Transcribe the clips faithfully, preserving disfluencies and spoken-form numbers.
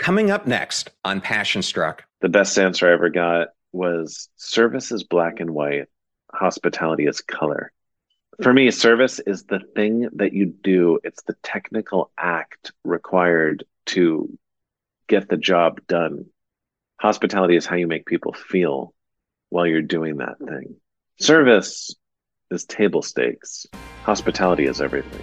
Coming up next on Passion Struck. The best answer I ever got was service is black and white. Hospitality is color. For me, service is the thing that you do. It's the technical act required to get the job done. Hospitality is how you make people feel while you're doing that thing. Service is table stakes. Hospitality is everything.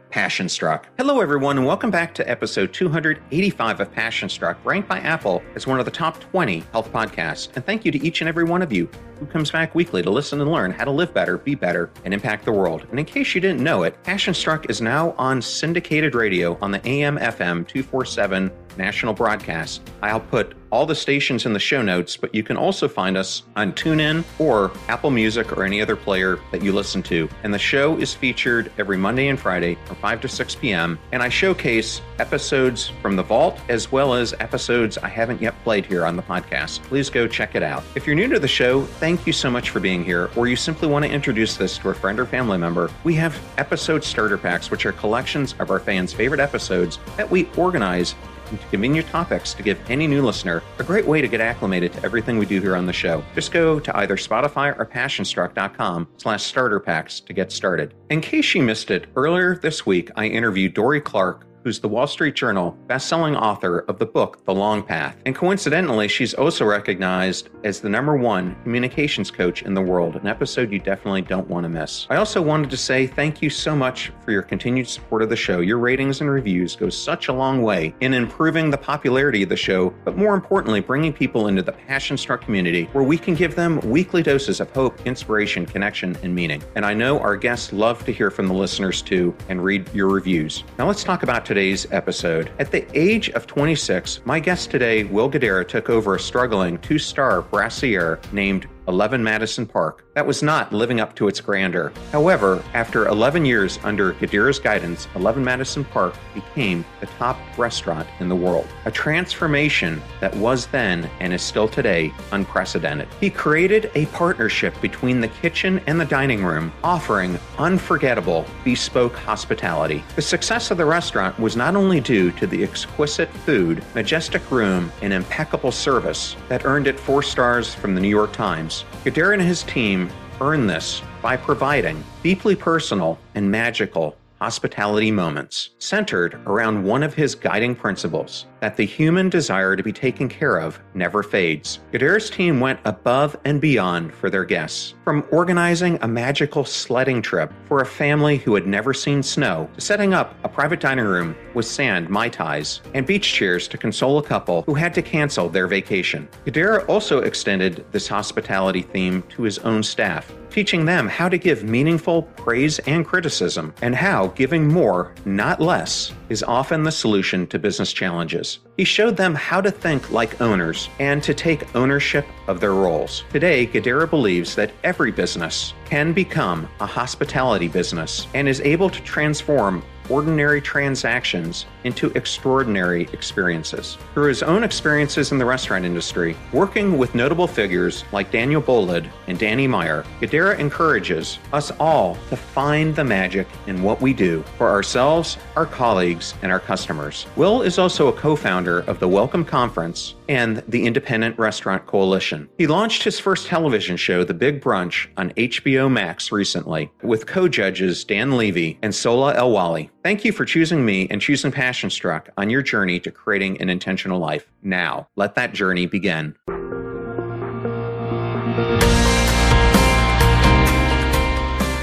Passion Struck. Hello, everyone, and welcome back to episode two eighty-five of Passion Struck, ranked by Apple as one of the top twenty health podcasts. And thank you to each and every one of you who comes back weekly to listen and learn how to live better, be better, and impact the world. And in case you didn't know it, Passion Struck is now on syndicated radio on the A M F M two forty-seven national broadcast. I'll put all the stations in the show notes, but you can also find us on TuneIn or Apple Music or any other player that you listen to. And the show is featured every Monday and Friday from five to six p.m. And I showcase episodes from the vault as well as episodes I haven't yet played here on the podcast. Please go check it out. If you're new to the show, thank you so much for being here, or you simply want to introduce this to a friend or family member. We have episode starter packs, which are collections of our fans' favorite episodes that we organize to convenient topics to give any new listener a great way to get acclimated to everything we do here on the show. Just go to either Spotify or passionstruck.com slash starter packs to get started. In case you missed it, earlier this week, I interviewed Dorie Clark, who's the Wall Street Journal bestselling author of the book, The Long Path. And coincidentally, she's also recognized as the number one communications coach in the world, an episode you definitely don't want to miss. I also wanted to say thank you so much for your continued support of the show. Your ratings and reviews go such a long way in improving the popularity of the show, but more importantly, bringing people into the Passion Struck community where we can give them weekly doses of hope, inspiration, connection, and meaning. And I know our guests love to hear from the listeners too and read your reviews. Now let's talk about today's episode. At the age of twenty-six, my guest today, Will Guidara, took over a struggling two-star brasserie named Eleven Madison Park that was not living up to its grandeur. However, after eleven years under Guidara's guidance, Eleven Madison Park became the top restaurant in the world, a transformation that was then and is still today unprecedented. He created a partnership between the kitchen and the dining room, offering unforgettable bespoke hospitality. The success of the restaurant was not only due to the exquisite food, majestic room, and impeccable service that earned it four stars from the New York Times. Guidara and his team earned this by providing deeply personal and magical hospitality moments centered around one of his guiding principles, that the human desire to be taken care of never fades. Guidara's team went above and beyond for their guests, from organizing a magical sledding trip for a family who had never seen snow, to setting up a private dining room with sand, Mai Tais, and beach chairs to console a couple who had to cancel their vacation. Guidara also extended this hospitality theme to his own staff, teaching them how to give meaningful praise and criticism, and how giving more, not less, is often the solution to business challenges. He showed them how to think like owners and to take ownership of their roles. Today, Guidara believes that every business can become a hospitality business and is able to transform ordinary transactions into extraordinary experiences. Through his own experiences in the restaurant industry, working with notable figures like Daniel Boulud and Danny Meyer, Guidara encourages us all to find the magic in what we do for ourselves, our colleagues, and our customers. Will is also a co-founder of the Welcome Conference and the Independent Restaurant Coalition. He launched his first television show, The Big Brunch, on H B O Max recently with co-judges Dan Levy and Sola Elwali. Thank you for choosing me and choosing Passion Struck on your journey to creating an intentional life. Now, let that journey begin.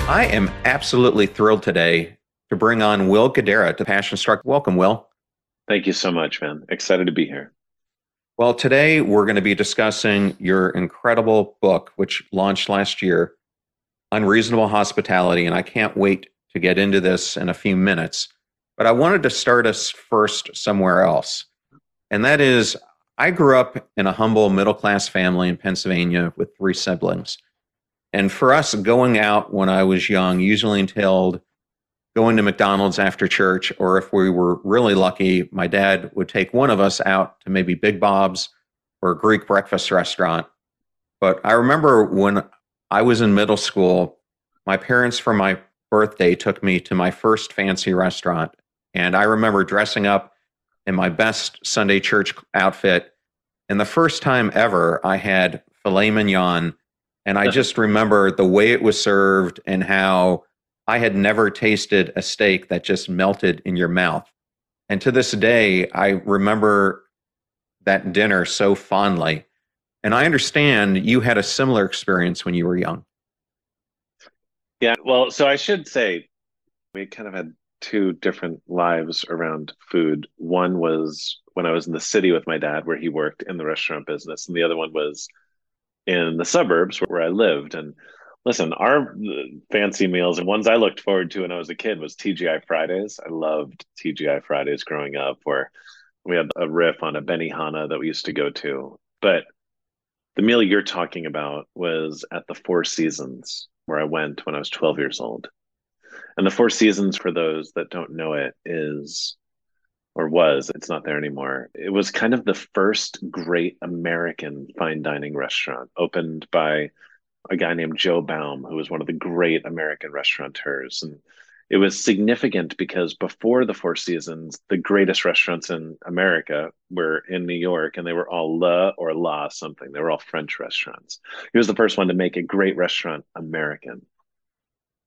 I am absolutely thrilled today to bring on Will Guidara to Passion Struck. Welcome, Will. Thank you so much, man. Excited to be here. Well, today we're going to be discussing your incredible book, which launched last year, Unreasonable Hospitality, and I can't wait to get into this in a few minutes. But I wanted to start us first somewhere else, and that is, I grew up in a humble middle-class family in Pennsylvania with three siblings. And for us, going out when I was young usually entailed going to McDonald's after church, or if we were really lucky, my dad would take one of us out to maybe Big Bob's or a Greek breakfast restaurant. But I remember when I was in middle school, my parents for my birthday took me to my first fancy restaurant. And I remember dressing up in my best Sunday church outfit. And the first time ever, I had filet mignon. And I just remember the way it was served and how I had never tasted a steak that just melted in your mouth. And to this day, I remember that dinner so fondly. And I understand you had a similar experience when you were young. Yeah, well, so I should say we kind of had two different lives around food. One was when I was in the city with my dad, where he worked in the restaurant business. And the other one was in the suburbs where I lived. And listen, our fancy meals and ones I looked forward to when I was a kid was T G I Fridays. I loved T G I Fridays growing up, where we had a riff on a Benihana that we used to go to. But the meal you're talking about was at the Four Seasons, where I went when I was twelve years old. And the Four Seasons, for those that don't know it, is, or was, it's not there anymore. It was kind of the first great American fine dining restaurant, opened by a guy named Joe Baum, who was one of the great American restaurateurs. And it was significant because before the Four Seasons, the greatest restaurants in America were in New York, and they were all La or La something. They were all French restaurants. He was the first one to make a great restaurant American.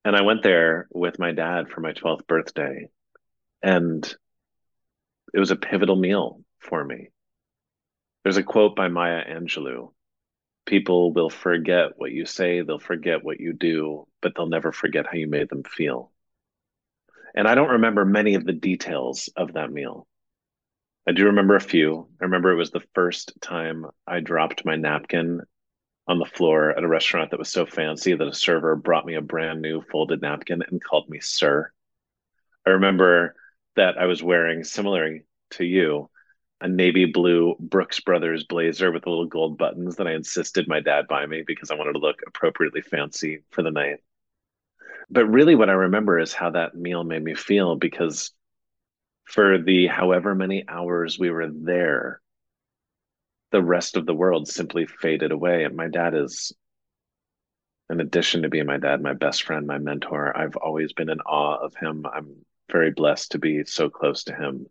And I went there with my dad for my twelfth birthday, and it was a pivotal meal for me. There's a quote by Maya Angelou. People will forget what you say, they'll forget what you do, but they'll never forget how you made them feel. And I don't remember many of the details of that meal. I do remember a few. I remember it was the first time I dropped my napkin on the floor at a restaurant that was so fancy that a server brought me a brand new folded napkin and called me sir. I remember that I was wearing, similarly to you, a navy blue Brooks Brothers blazer with the little gold buttons that I insisted my dad buy me because I wanted to look appropriately fancy for the night. But really what I remember is how that meal made me feel, because for the however many hours we were there, the rest of the world simply faded away. And my dad is, in addition to being my dad, my best friend, my mentor, I've always been in awe of him. I'm very blessed to be so close to him.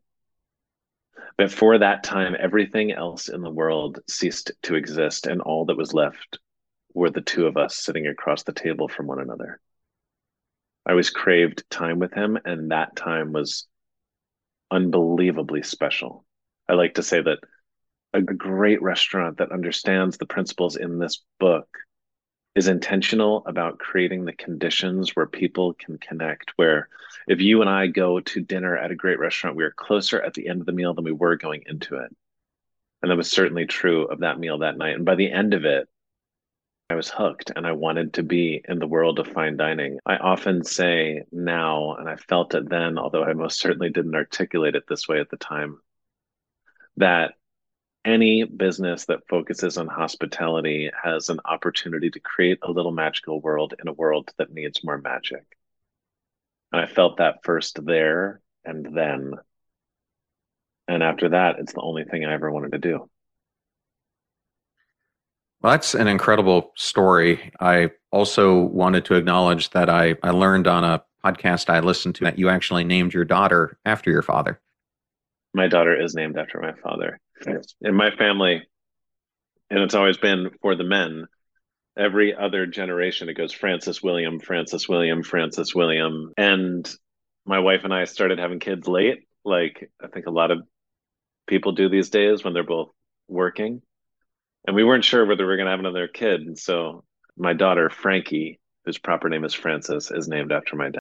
But for that time, everything else in the world ceased to exist, and all that was left were the two of us sitting across the table from one another. I always craved time with him, and that time was unbelievably special. I like to say that a great restaurant that understands the principles in this book is intentional about creating the conditions where people can connect, where if you and I go to dinner at a great restaurant, we are closer at the end of the meal than we were going into it. And that was certainly true of that meal that night. And by the end of it, I was hooked, and I wanted to be in the world of fine dining. I often say now, and I felt it then, although I most certainly didn't articulate it this way at the time, that any business that focuses on hospitality has an opportunity to create a little magical world in a world that needs more magic. And I felt that first there and then. And after that, it's the only thing I ever wanted to do. Well, that's an incredible story. I also wanted to acknowledge that I, I learned on a podcast I listened to that you actually named your daughter after your father. My daughter is named after my father. In my family, and it's always been for the men, every other generation, it goes Francis William, Francis William, Francis William. And my wife and I started having kids late, like I think a lot of people do these days when they're both working. And we weren't sure whether we were going to have another kid. And so my daughter, Frankie, whose proper name is Francis, is named after my dad.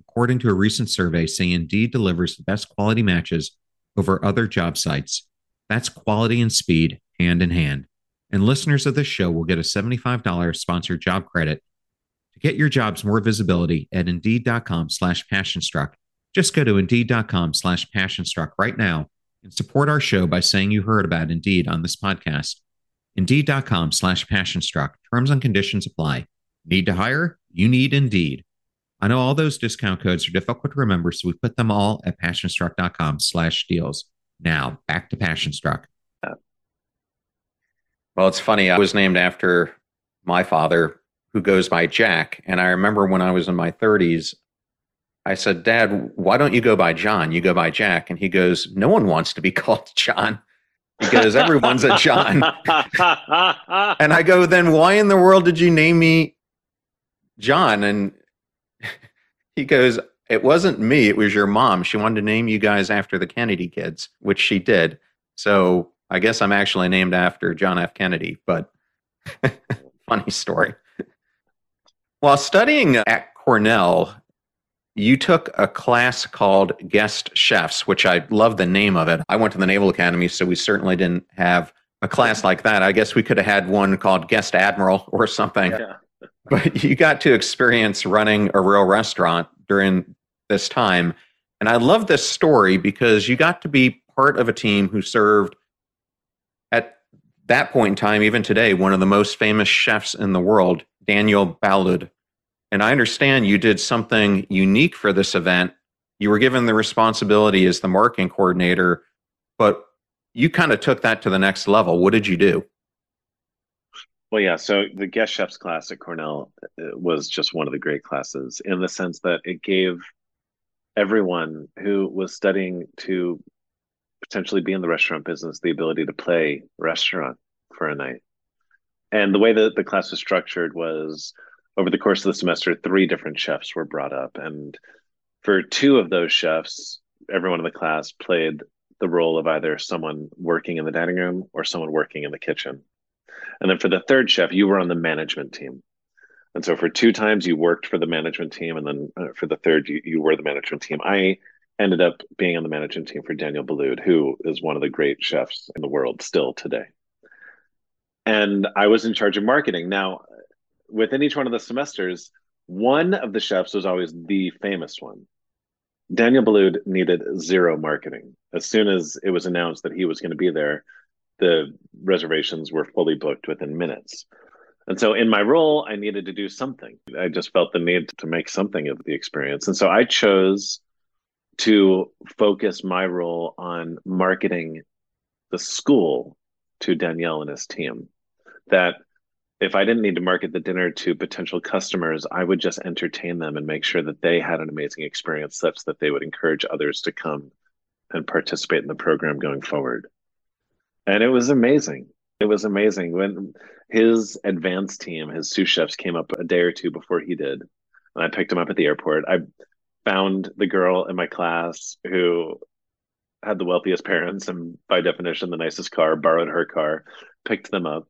according to a recent survey, say Indeed delivers the best quality matches over other job sites. That's quality and speed hand in hand. And listeners of this show will get a seventy-five dollars sponsored job credit to get your jobs more visibility at Indeed.com slash PassionStruck. Just go to Indeed.com slash PassionStruck right now and support our show by saying you heard about Indeed on this podcast. Indeed.com slash PassionStruck. Terms and conditions apply. Need to hire? You need Indeed. I know all those discount codes are difficult to remember, so we put them all at PassionStruck.com slash deals. Now, back to Passion Struck. Well, it's funny. I was named after my father, who goes by Jack. And I remember when I was in my thirties, I said, Dad, why don't you go by John? You go by Jack. And he goes, no one wants to be called John. He goes, everyone's a John. And I go, then why in the world did you name me John? And he goes, it wasn't me. It was your mom. She wanted to name you guys after the Kennedy kids, which she did. So I guess I'm actually named after John F. Kennedy, but funny story. While studying at Cornell, you took a class called Guest Chefs, which I love the name of it. I went to the Naval Academy, so we certainly didn't have a class like that. I guess we could have had one called Guest Admiral or something. Yeah. But you got to experience running a real restaurant during this time. And I love this story because you got to be part of a team who served, at that point in time, even today, one of the most famous chefs in the world, Daniel Boulud. And I understand you did something unique for this event. You were given the responsibility as the marketing coordinator, but you kind of took that to the next level. What did you do? Well, yeah, so the Guest Chefs class at Cornell was just one of the great classes in the sense that it gave everyone who was studying to potentially be in the restaurant business the ability to play restaurant for a night. And the way that the class was structured was over the course of the semester, three different chefs were brought up. And for two of those chefs, everyone in the class played the role of either someone working in the dining room or someone working in the kitchen. And then for the third chef, you were on the management team. And so for two times you worked for the management team. And then uh, for the third, you, you were the management team. I ended up being on the management team for Daniel Boulud, who is one of the great chefs in the world still today. And I was in charge of marketing. Now, within each one of the semesters, one of the chefs was always the famous one. Daniel Boulud needed zero marketing. As soon as it was announced that he was going to be there, the reservations were fully booked within minutes. And so in my role, I needed to do something. I just felt the need to make something of the experience. And so I chose to focus my role on marketing the school to Danielle and his team. That if I didn't need to market the dinner to potential customers, I would just entertain them and make sure that they had an amazing experience such that they would encourage others to come and participate in the program going forward. And it was amazing. It was amazing. When his advanced team, his sous chefs, came up a day or two before he did, and I picked him up at the airport. I found the girl in my class who had the wealthiest parents and, by definition, the nicest car, borrowed her car, picked them up,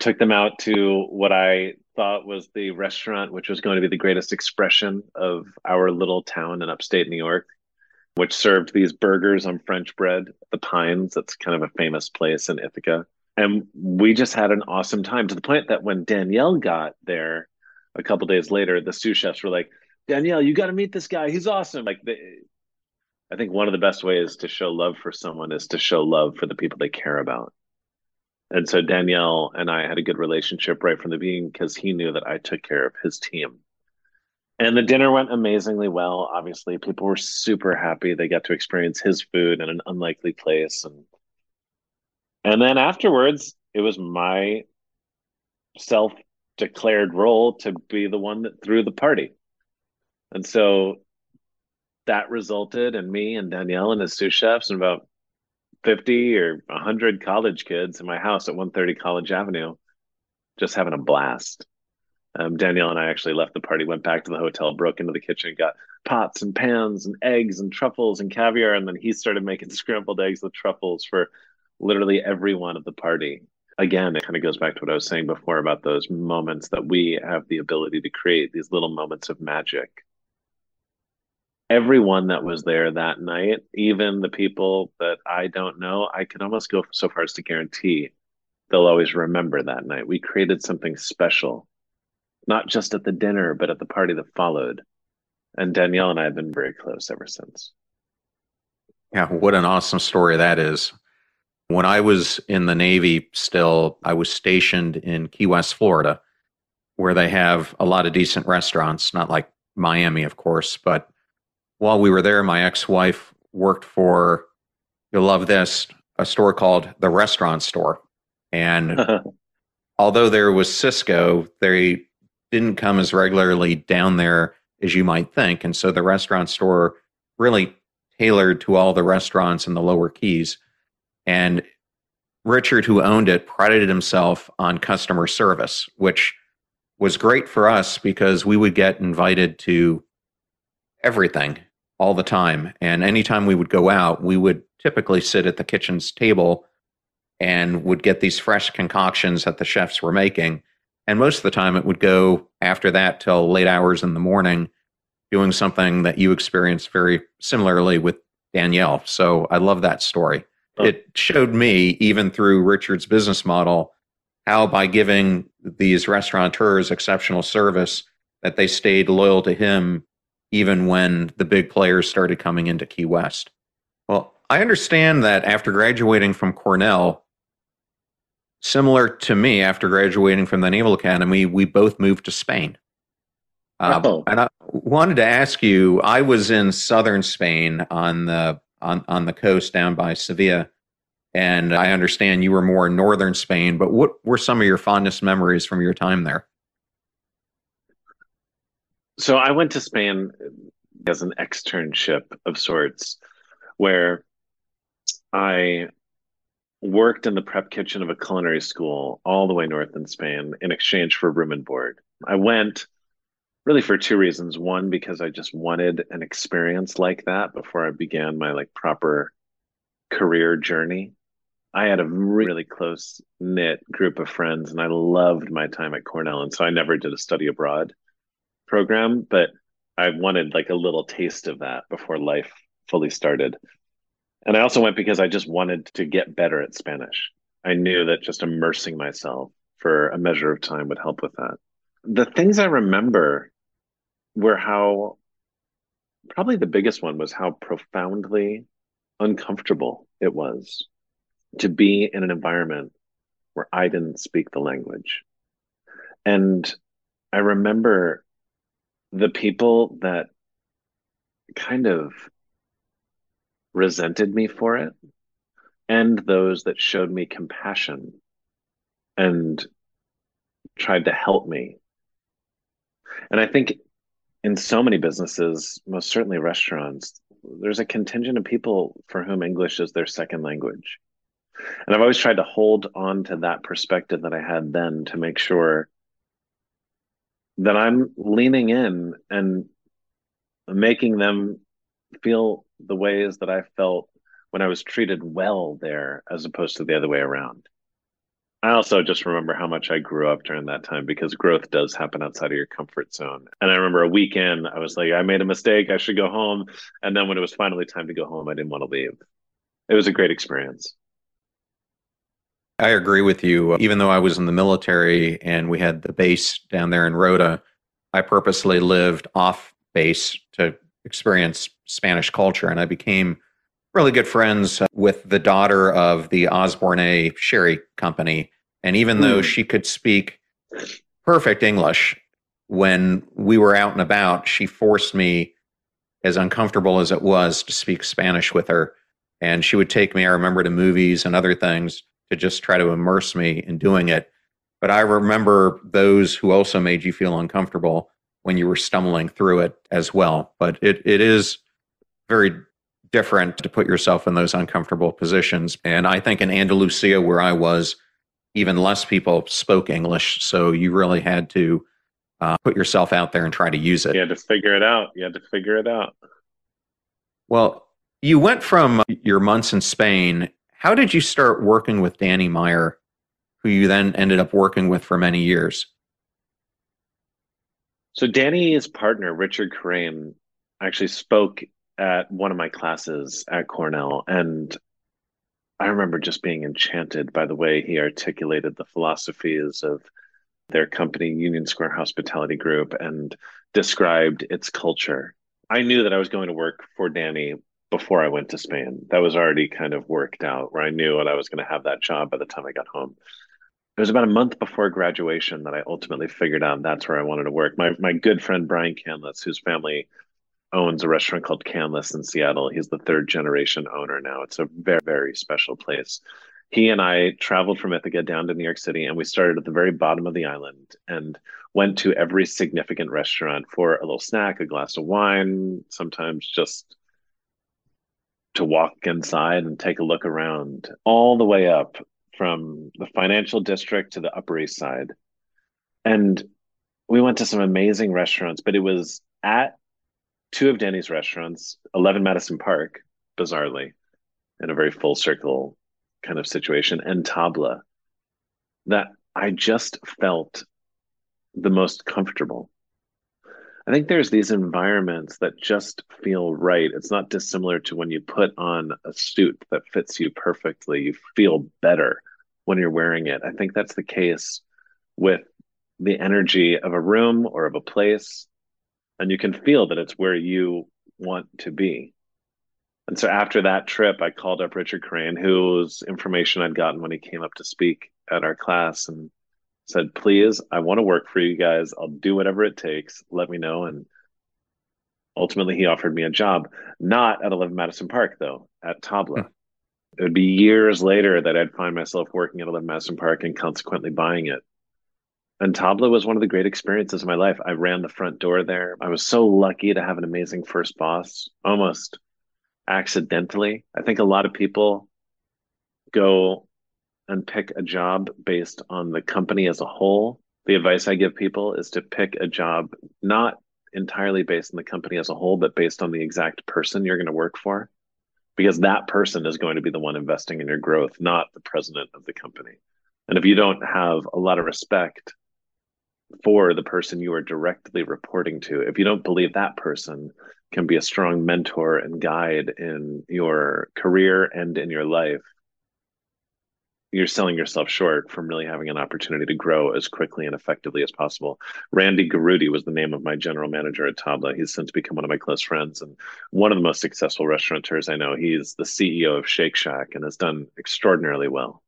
took them out to what I thought was the restaurant, which was going to be the greatest expression of our little town in upstate New York, which served these burgers on French bread, the Pines. That's kind of a famous place in Ithaca. And we just had an awesome time, to the point that when Danielle got there a couple days later, the sous chefs were like, Danielle, you got to meet this guy. He's awesome. Like, they, I think one of the best ways to show love for someone is to show love for the people they care about. And so Danielle and I had a good relationship right from the beginning because he knew that I took care of his team. And the dinner went amazingly well. Obviously, people were super happy. They got to experience his food in an unlikely place. And, and then afterwards, it was my self-declared role to be the one that threw the party. And so that resulted in me and Danielle and his sous chefs and about fifty or one hundred college kids in my house at one thirty College Avenue, just having a blast. Um, Danielle and I actually left the party, went back to the hotel, broke into the kitchen, got pots and pans and eggs and truffles and caviar. And then he started making scrambled eggs with truffles for literally everyone at the party. Again, it kind of goes back to what I was saying before about those moments that we have the ability to create, these little moments of magic. Everyone that was there that night, even the people that I don't know, I could almost go so far as to guarantee they'll always remember that night. We created something special, not just at the dinner, but at the party that followed. And Danielle and I have been very close ever since. Yeah, what an awesome story that is. When I was in the Navy still, I was stationed in Key West, Florida, where they have a lot of decent restaurants, not like Miami, of course. But while we were there, my ex-wife worked for, you'll love this, a store called The Restaurant Store. And although there was Cisco, they didn't come as regularly down there as you might think. And so The Restaurant Store really tailored to all the restaurants in the lower keys. And Richard, who owned it, prided himself on customer service, which was great for us because we would get invited to everything all the time. And anytime we would go out, we would typically sit at the kitchen's table and would get these fresh concoctions that the chefs were making. And most of the time it would go after that till late hours in the morning, doing something that you experienced very similarly with Danielle. So I love that story. It showed me, even through Richard's business model, how by giving these restaurateurs exceptional service, that they stayed loyal to him, even when the big players started coming into Key West. Well, I understand that after graduating from Cornell, similar to me, after graduating from the Naval Academy, we both moved to Spain. Uh, oh. And I wanted to ask you, I was in southern Spain on the On, on the coast down by Sevilla. And I understand you were more in northern Spain, but what were some of your fondest memories from your time there? So I went to Spain as an externship of sorts, where I worked in the prep kitchen of a culinary school all the way north in Spain in exchange for room and board. I went really for two reasons. One, because I just wanted an experience like that before I began my like proper career journey. I had a really close knit group of friends and I loved my time at Cornell. And so I never did a study abroad program, but I wanted like a little taste of that before life fully started. And I also went because I just wanted to get better at Spanish. I knew that just immersing myself for a measure of time would help with that. The things I remember were how, probably the biggest one was how profoundly uncomfortable it was to be in an environment where I didn't speak the language. And I remember the people that kind of resented me for it, and those that showed me compassion and tried to help me. And I think in so many businesses, most certainly restaurants, there's a contingent of people for whom English is their second language. And I've always tried to hold on to that perspective that I had then to make sure that I'm leaning in and making them feel the ways that I felt when I was treated well there, as opposed to the other way around. I also just remember how much I grew up during that time, because growth does happen outside of your comfort zone. And I remember a weekend, I was like, I made a mistake, I should go home. And then when it was finally time to go home, I didn't want to leave. It was a great experience. I agree with you. Even though I was in the military and we had the base down there in Rota, I purposely lived off base to experience Spanish culture. And I became really good friends with the daughter of the Osborne Sherry Company. And even mm. though she could speak perfect English, when we were out and about, she forced me, as uncomfortable as it was, to speak Spanish with her. And she would take me, I remember, to movies and other things to just try to immerse me in doing it. But I remember those who also made you feel uncomfortable when you were stumbling through it as well. But it it is very different to put yourself in those uncomfortable positions. And I think in Andalusia, where I was, even less people spoke English. So you really had to uh, put yourself out there and try to use it. You had to figure it out. You had to figure it out. Well, you went from your months in Spain. How did you start working with Danny Meyer, who you then ended up working with for many years? So Danny's partner, Richard Crane, actually spoke at one of my classes at Cornell. And I remember just being enchanted by the way he articulated the philosophies of their company, Union Square Hospitality Group, and described its culture. I knew that I was going to work for Danny before I went to Spain. That was already kind of worked out, where I knew that I was going to have that job by the time I got home. It was about a month before graduation that I ultimately figured out that's where I wanted to work. My my good friend, Brian Canlis, whose family owns a restaurant called Canlis in Seattle. He's the third generation owner now. It's a very, very special place. He and I traveled from Ithaca down to New York City, and we started at the very bottom of the island and went to every significant restaurant for a little snack, a glass of wine, sometimes just to walk inside and take a look around, all the way up from the financial district to the Upper East Side. And we went to some amazing restaurants, but it was at two of Danny's restaurants, Eleven Madison Park, bizarrely, in a very full circle kind of situation, and Tabla, that I just felt the most comfortable. I think there's these environments that just feel right. It's not dissimilar to when you put on a suit that fits you perfectly. You feel better when you're wearing it. I think that's the case with the energy of a room or of a place. And you can feel that it's where you want to be. And so after that trip, I called up Richard Crane, whose information I'd gotten when he came up to speak at our class, and said, please, I want to work for you guys. I'll do whatever it takes. Let me know. And ultimately, he offered me a job, not at Eleven Madison Park, though, at Tabla. It would be years later that I'd find myself working at Eleven Madison Park and consequently buying it. And Tabla was one of the great experiences of my life. I ran the front door there. I was so lucky to have an amazing first boss, almost accidentally. I think a lot of people go and pick a job based on the company as a whole. The advice I give people is to pick a job not entirely based on the company as a whole, but based on the exact person you're going to work for, because that person is going to be the one investing in your growth, not the president of the company. And if you don't have a lot of respect for the person you are directly reporting to, if you don't believe that person can be a strong mentor and guide in your career and in your life, you're selling yourself short from really having an opportunity to grow as quickly and effectively as possible. Randy Garuti was the name of my general manager at Tabla. He's since become one of my close friends and one of the most successful restaurateurs I know. He's the C E O of Shake Shack and has done extraordinarily well.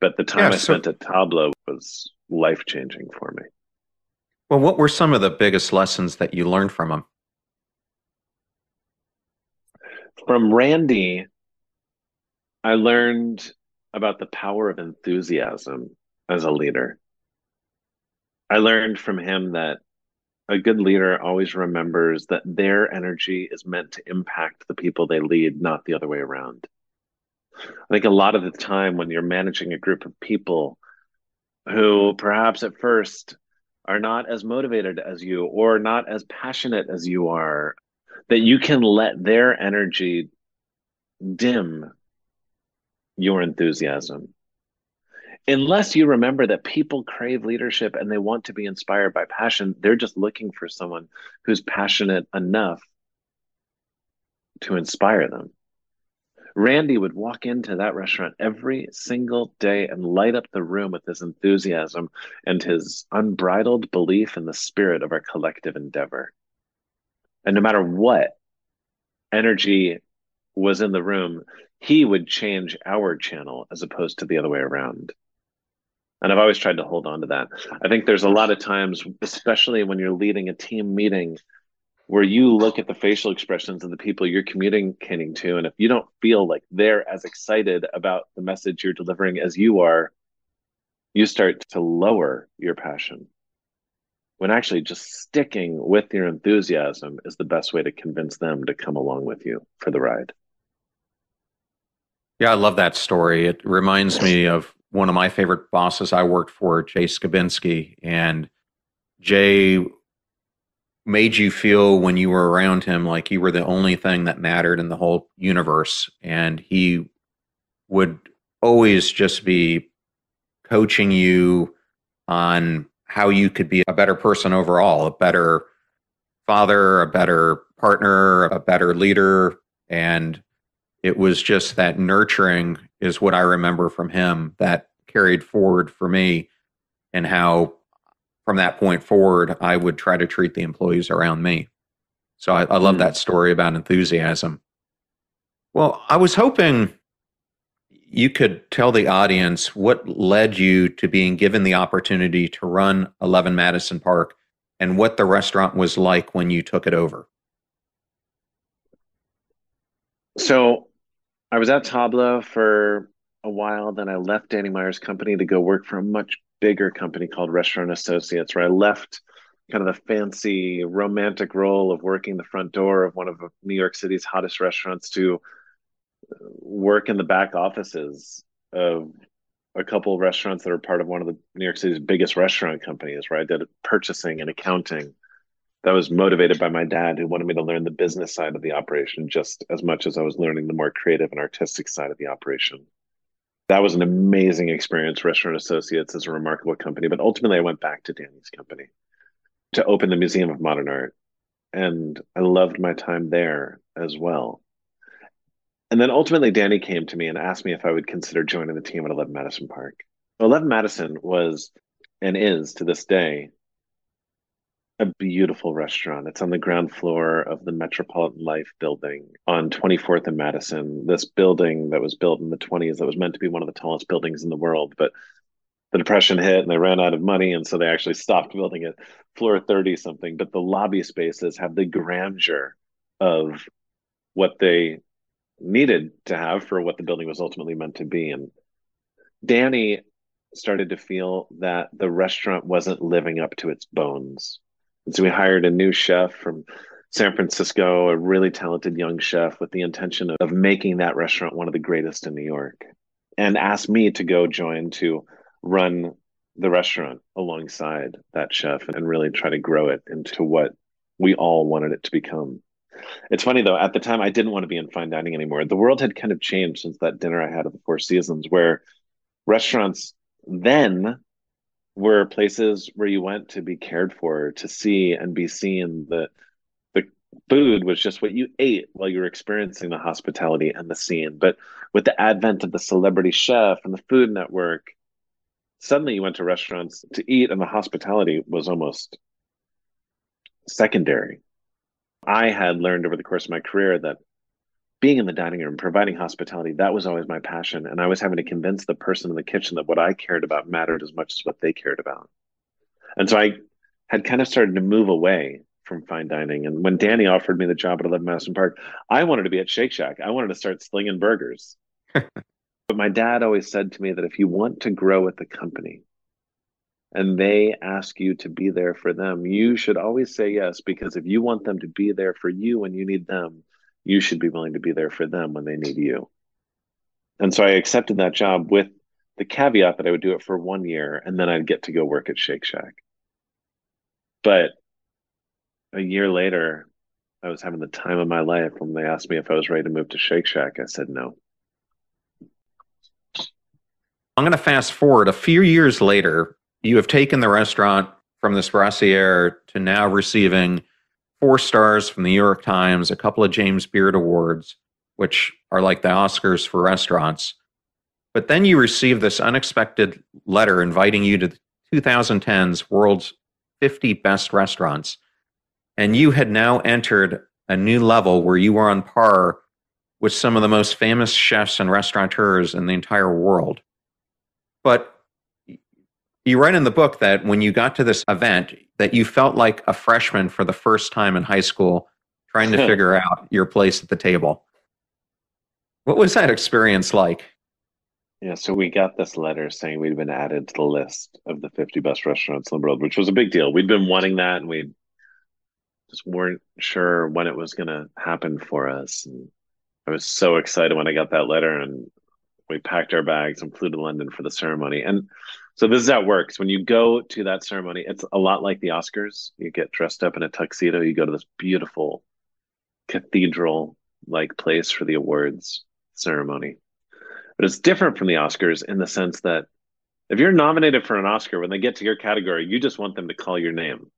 But the time yeah, I so- spent at Tabla was life-changing for me. Well, what were some of the biggest lessons that you learned from him? From Randy, I learned about the power of enthusiasm as a leader. I learned from him that a good leader always remembers that their energy is meant to impact the people they lead, not the other way around. I think a lot of the time when you're managing a group of people who perhaps at first are not as motivated as you or not as passionate as you are, that you can let their energy dim your enthusiasm. Unless you remember that people crave leadership and they want to be inspired by passion, they're just looking for someone who's passionate enough to inspire them. Randy would walk into that restaurant every single day and light up the room with his enthusiasm and his unbridled belief in the spirit of our collective endeavor. And no matter what energy was in the room, he would change our channel as opposed to the other way around. And I've always tried to hold on to that. I think there's a lot of times, especially when you're leading a team meeting, where you look at the facial expressions of the people you're communicating to, and if you don't feel like they're as excited about the message you're delivering as you are, you start to lower your passion. When actually just sticking with your enthusiasm is the best way to convince them to come along with you for the ride. Yeah, I love that story. It reminds me of one of my favorite bosses I worked for, Jay Skabinski. And Jay made you feel when you were around him like you were the only thing that mattered in the whole universe. And he would always just be coaching you on how you could be a better person overall, a better father, a better partner, a better leader. And it was just that nurturing is what I remember from him that carried forward for me, and how from that point forward, I would try to treat the employees around me. So I, I love mm. that story about enthusiasm. Well, I was hoping you could tell the audience what led you to being given the opportunity to run Eleven Madison Park and what the restaurant was like when you took it over. So I was at Tabla for a while, then I left Danny Meyer's company to go work for a much bigger company called Restaurant Associates, where I left kind of the fancy romantic role of working the front door of one of New York City's hottest restaurants to work in the back offices of a couple of restaurants that are part of one of the New York City's biggest restaurant companies, where I did purchasing and accounting. That was motivated by my dad, who wanted me to learn the business side of the operation just as much as I was learning the more creative and artistic side of the operation. That was an amazing experience. Restaurant Associates is a remarkable company, but ultimately I went back to Danny's company to open the Museum of Modern Art. And I loved my time there as well. And then ultimately Danny came to me and asked me if I would consider joining the team at Eleven Madison Park. Eleven Madison was, and is to this day, a beautiful restaurant. It's on the ground floor of the Metropolitan Life building on twenty-fourth and Madison. This building that was built in the twenties that was meant to be one of the tallest buildings in the world, but the Depression hit and they ran out of money, and so they actually stopped building it, floor thirty something. But the lobby spaces have the grandeur of what they needed to have for what the building was ultimately meant to be. And Danny started to feel that the restaurant wasn't living up to its bones. And so we hired a new chef from San Francisco, a really talented young chef with the intention of making that restaurant one of the greatest in New York, and asked me to go join to run the restaurant alongside that chef and really try to grow it into what we all wanted it to become. It's funny, though, at the time, I didn't want to be in fine dining anymore. The world had kind of changed since that dinner I had at the Four Seasons, where restaurants then were places where you went to be cared for, to see and be seen. The, the food was just what you ate while you were experiencing the hospitality and the scene. But with the advent of the celebrity chef and the Food Network, suddenly you went to restaurants to eat and the hospitality was almost secondary. I had learned over the course of my career that being in the dining room, providing hospitality, that was always my passion. And I was having to convince the person in the kitchen that what I cared about mattered as much as what they cared about. And so I had kind of started to move away from fine dining. And when Danny offered me the job at Eleven Madison Park, I wanted to be at Shake Shack. I wanted to start slinging burgers. But my dad always said to me that if you want to grow with the company and they ask you to be there for them, you should always say yes, because if you want them to be there for you when you need them, you should be willing to be there for them when they need you. And so I accepted that job with the caveat that I would do it for one year and then I'd get to go work at Shake Shack. But a year later, I was having the time of my life. When they asked me if I was ready to move to Shake Shack, I said no. I'm going to fast forward a few years later. You have taken the restaurant from this brassiere to now receiving four stars from the New York Times, a couple of James Beard Awards, which are like the Oscars for restaurants. But then you receive this unexpected letter inviting you to the twenty ten's World's fifty Best Restaurants. And you had now entered a new level where you were on par with some of the most famous chefs and restaurateurs in the entire world. But you write in the book that when you got to this event, that you felt like a freshman for the first time in high school, trying to figure out your place at the table. What was that experience like? Yeah, so we got this letter saying we'd been added to the list of the fifty best restaurants in the world, which was a big deal. We'd been wanting that, and we just weren't sure when it was going to happen for us. And I was so excited when I got that letter, and we packed our bags and flew to London for the ceremony. And so this is how it works. When you go to that ceremony, it's a lot like the Oscars. You get dressed up in a tuxedo. You go to this beautiful cathedral-like place for the awards ceremony. But it's different from the Oscars in the sense that if you're nominated for an Oscar, when they get to your category, you just want them to call your name.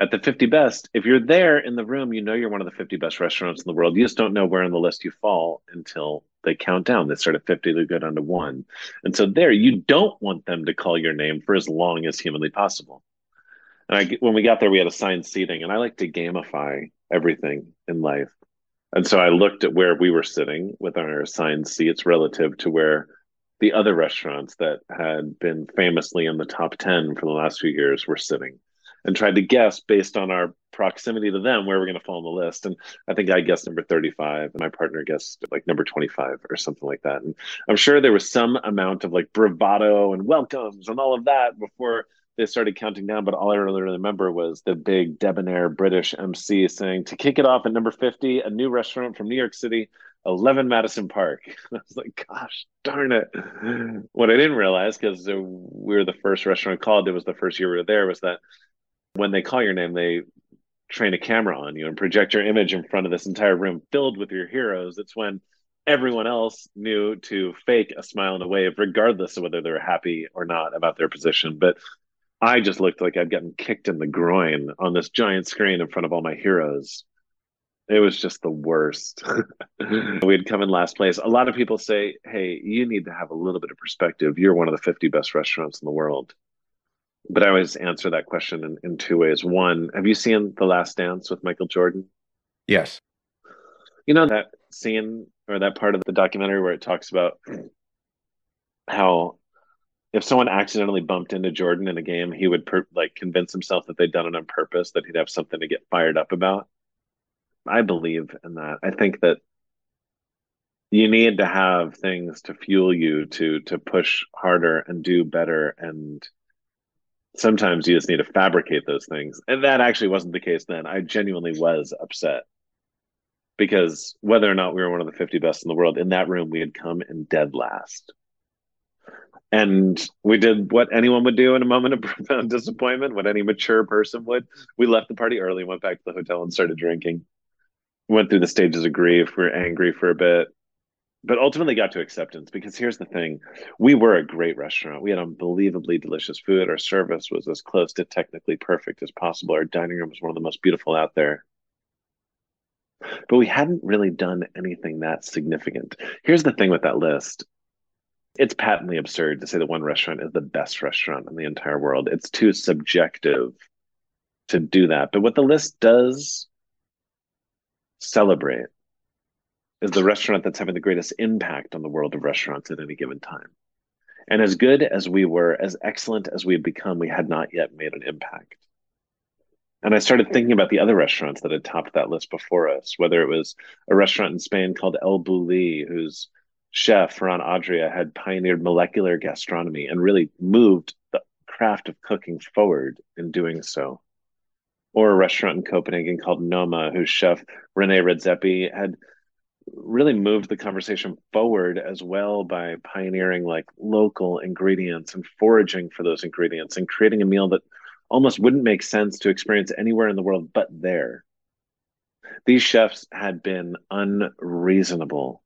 At the fifty best, if you're there in the room, you know you're one of the fifty best restaurants in the world. You just don't know where on the list you fall until they count down. They start at fifty, they go down to one. And so there, you don't want them to call your name for as long as humanly possible. And I, when we got there, we had assigned seating, and I like to gamify everything in life. And so I looked at where we were sitting with our assigned seats relative to where the other restaurants that had been famously in the top ten for the last few years were sitting, and tried to guess based on our proximity to them where we're going to fall on the list. And I think I guessed number thirty-five, and my partner guessed like number twenty-five or something like that. And I'm sure there was some amount of like bravado and welcomes and all of that before they started counting down. But all I really remember was the big debonair British M C saying, to kick it off at number fifty, a new restaurant from New York City, Eleven Madison Park. I was like, gosh, darn it. What I didn't realize, because we were the first restaurant called, it was the first year we were there, was that when they call your name, they train a camera on you and project your image in front of this entire room filled with your heroes. It's when everyone else knew to fake a smile and a wave, regardless of whether they were happy or not about their position. But I just looked like I'd gotten kicked in the groin on this giant screen in front of all my heroes. It was just the worst. We had come in last place. A lot of people say, hey, you need to have a little bit of perspective. You're one of the fifty best restaurants in the world. But I always answer that question in, in two ways. One, have you seen The Last Dance with Michael Jordan? Yes. You know that scene or that part of the documentary where it talks about how if someone accidentally bumped into Jordan in a game, he would per- like convince himself that they'd done it on purpose, that he'd have something to get fired up about. I believe in that. I think that you need to have things to fuel you to to push harder and do better, and sometimes you just need to fabricate those things. And that actually wasn't the case then. I genuinely was upset because whether or not we were one of the fifty best in the world, in that room, we had come in dead last. And we did what anyone would do in a moment of profound disappointment, what any mature person would. We left the party early, went back to the hotel and started drinking. Went through the stages of grief. We were angry for a bit, but ultimately got to acceptance, because here's the thing. We were a great restaurant. We had unbelievably delicious food. Our service was as close to technically perfect as possible. Our dining room was one of the most beautiful out there. But we hadn't really done anything that significant. Here's the thing with that list. It's patently absurd to say that one restaurant is the best restaurant in the entire world. It's too subjective to do that. But what the list does celebrate is the restaurant that's having the greatest impact on the world of restaurants at any given time. And as good as we were, as excellent as we had become, we had not yet made an impact. And I started thinking about the other restaurants that had topped that list before us, whether it was a restaurant in Spain called El Bulli, whose chef, Ferran Adria, had pioneered molecular gastronomy and really moved the craft of cooking forward in doing so. Or a restaurant in Copenhagen called Noma, whose chef, René Redzepi, had really moved the conversation forward as well by pioneering like local ingredients and foraging for those ingredients and creating a meal that almost wouldn't make sense to experience anywhere in the world but there. These chefs had been unreasonable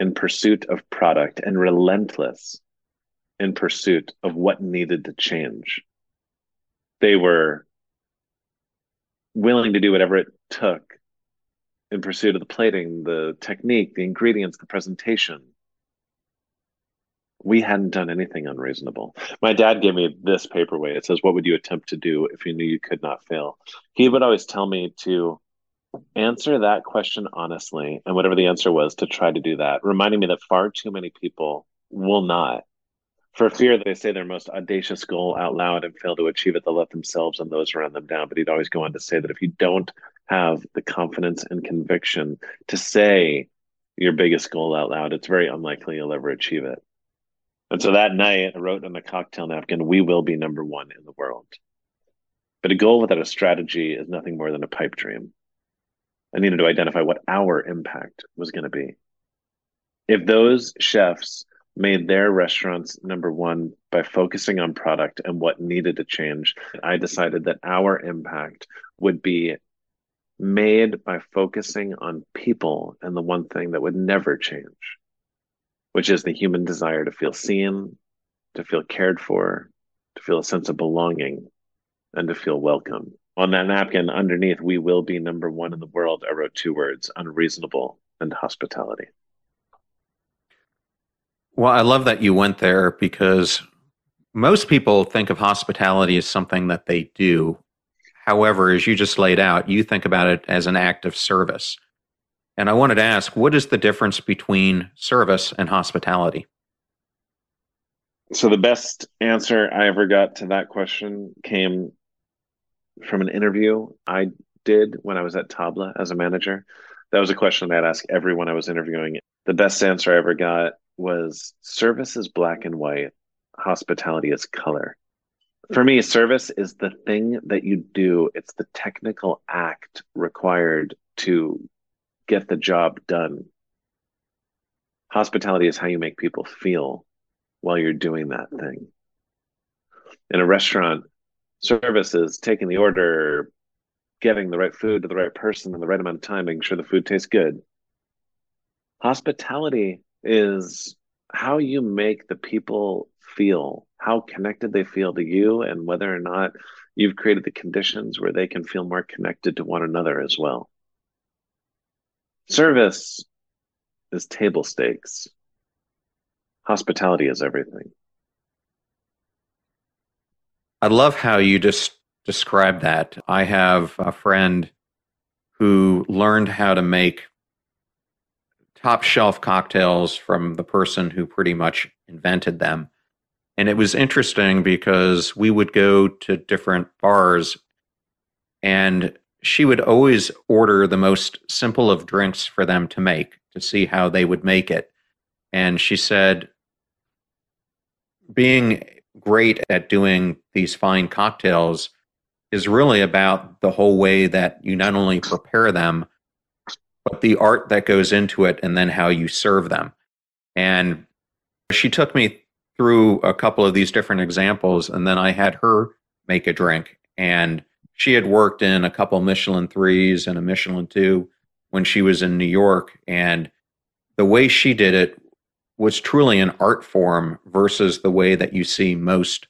in pursuit of product and relentless in pursuit of what needed to change. They were willing to do whatever it took in pursuit of the plating, the technique, the ingredients, the presentation. We hadn't done anything unreasonable. My dad gave me this paperweight. It says, what would you attempt to do if you knew you could not fail? He would always tell me to Answer that question honestly, and whatever the answer was, to try to do that, reminding me that far too many people will not, for fear that they say their most audacious goal out loud and fail to achieve it. They'll let themselves and those around them down. But he'd always go on to say that if you don't have the confidence and conviction to say your biggest goal out loud, it's very unlikely you'll ever achieve it. And so that night, I wrote on the cocktail napkin, we will be number one in the world. But a goal without a strategy is nothing more than a pipe dream. I needed to identify what our impact was going to be. If those chefs made their restaurants number one by focusing on product and what needed to change, I decided that our impact would be made by focusing on people and the one thing that would never change, which is the human desire to feel seen, to feel cared for, to feel a sense of belonging, and to feel welcome. On that napkin, underneath, we will be number one in the world, I wrote two words, unreasonable and hospitality. Well, I love that you went there, because most people think of hospitality as something that they do. However, as you just laid out, you think about it as an act of service. And I wanted to ask, what is the difference between service and hospitality? So the best answer I ever got to that question came from an interview I did when I was at Tabla as a manager. That was a question I'd ask everyone I was interviewing. The best answer I ever got was, service is black and white, hospitality is color. For me, service is the thing that you do. It's the technical act required to get the job done. Hospitality is how you make people feel while you're doing that thing. In a restaurant, service is taking the order, getting the right food to the right person in the right amount of time, making sure the food tastes good. Hospitality is how you make the people feel, how connected they feel to you, and whether or not you've created the conditions where they can feel more connected to one another as well. Service is table stakes. Hospitality is everything. I love how you just described that. I have a friend who learned how to make top shelf cocktails from the person who pretty much invented them. And it was interesting because we would go to different bars and she would always order the most simple of drinks for them to make, to see how they would make it. And she said, being great at doing these fine cocktails is really about the whole way that you not only prepare them, but the art that goes into it and then how you serve them. And she took me through a couple of these different examples, and then I had her make a drink. And she had worked in a couple Michelin threes and a Michelin two when she was in New York. And the way she did it was truly an art form versus the way that you see most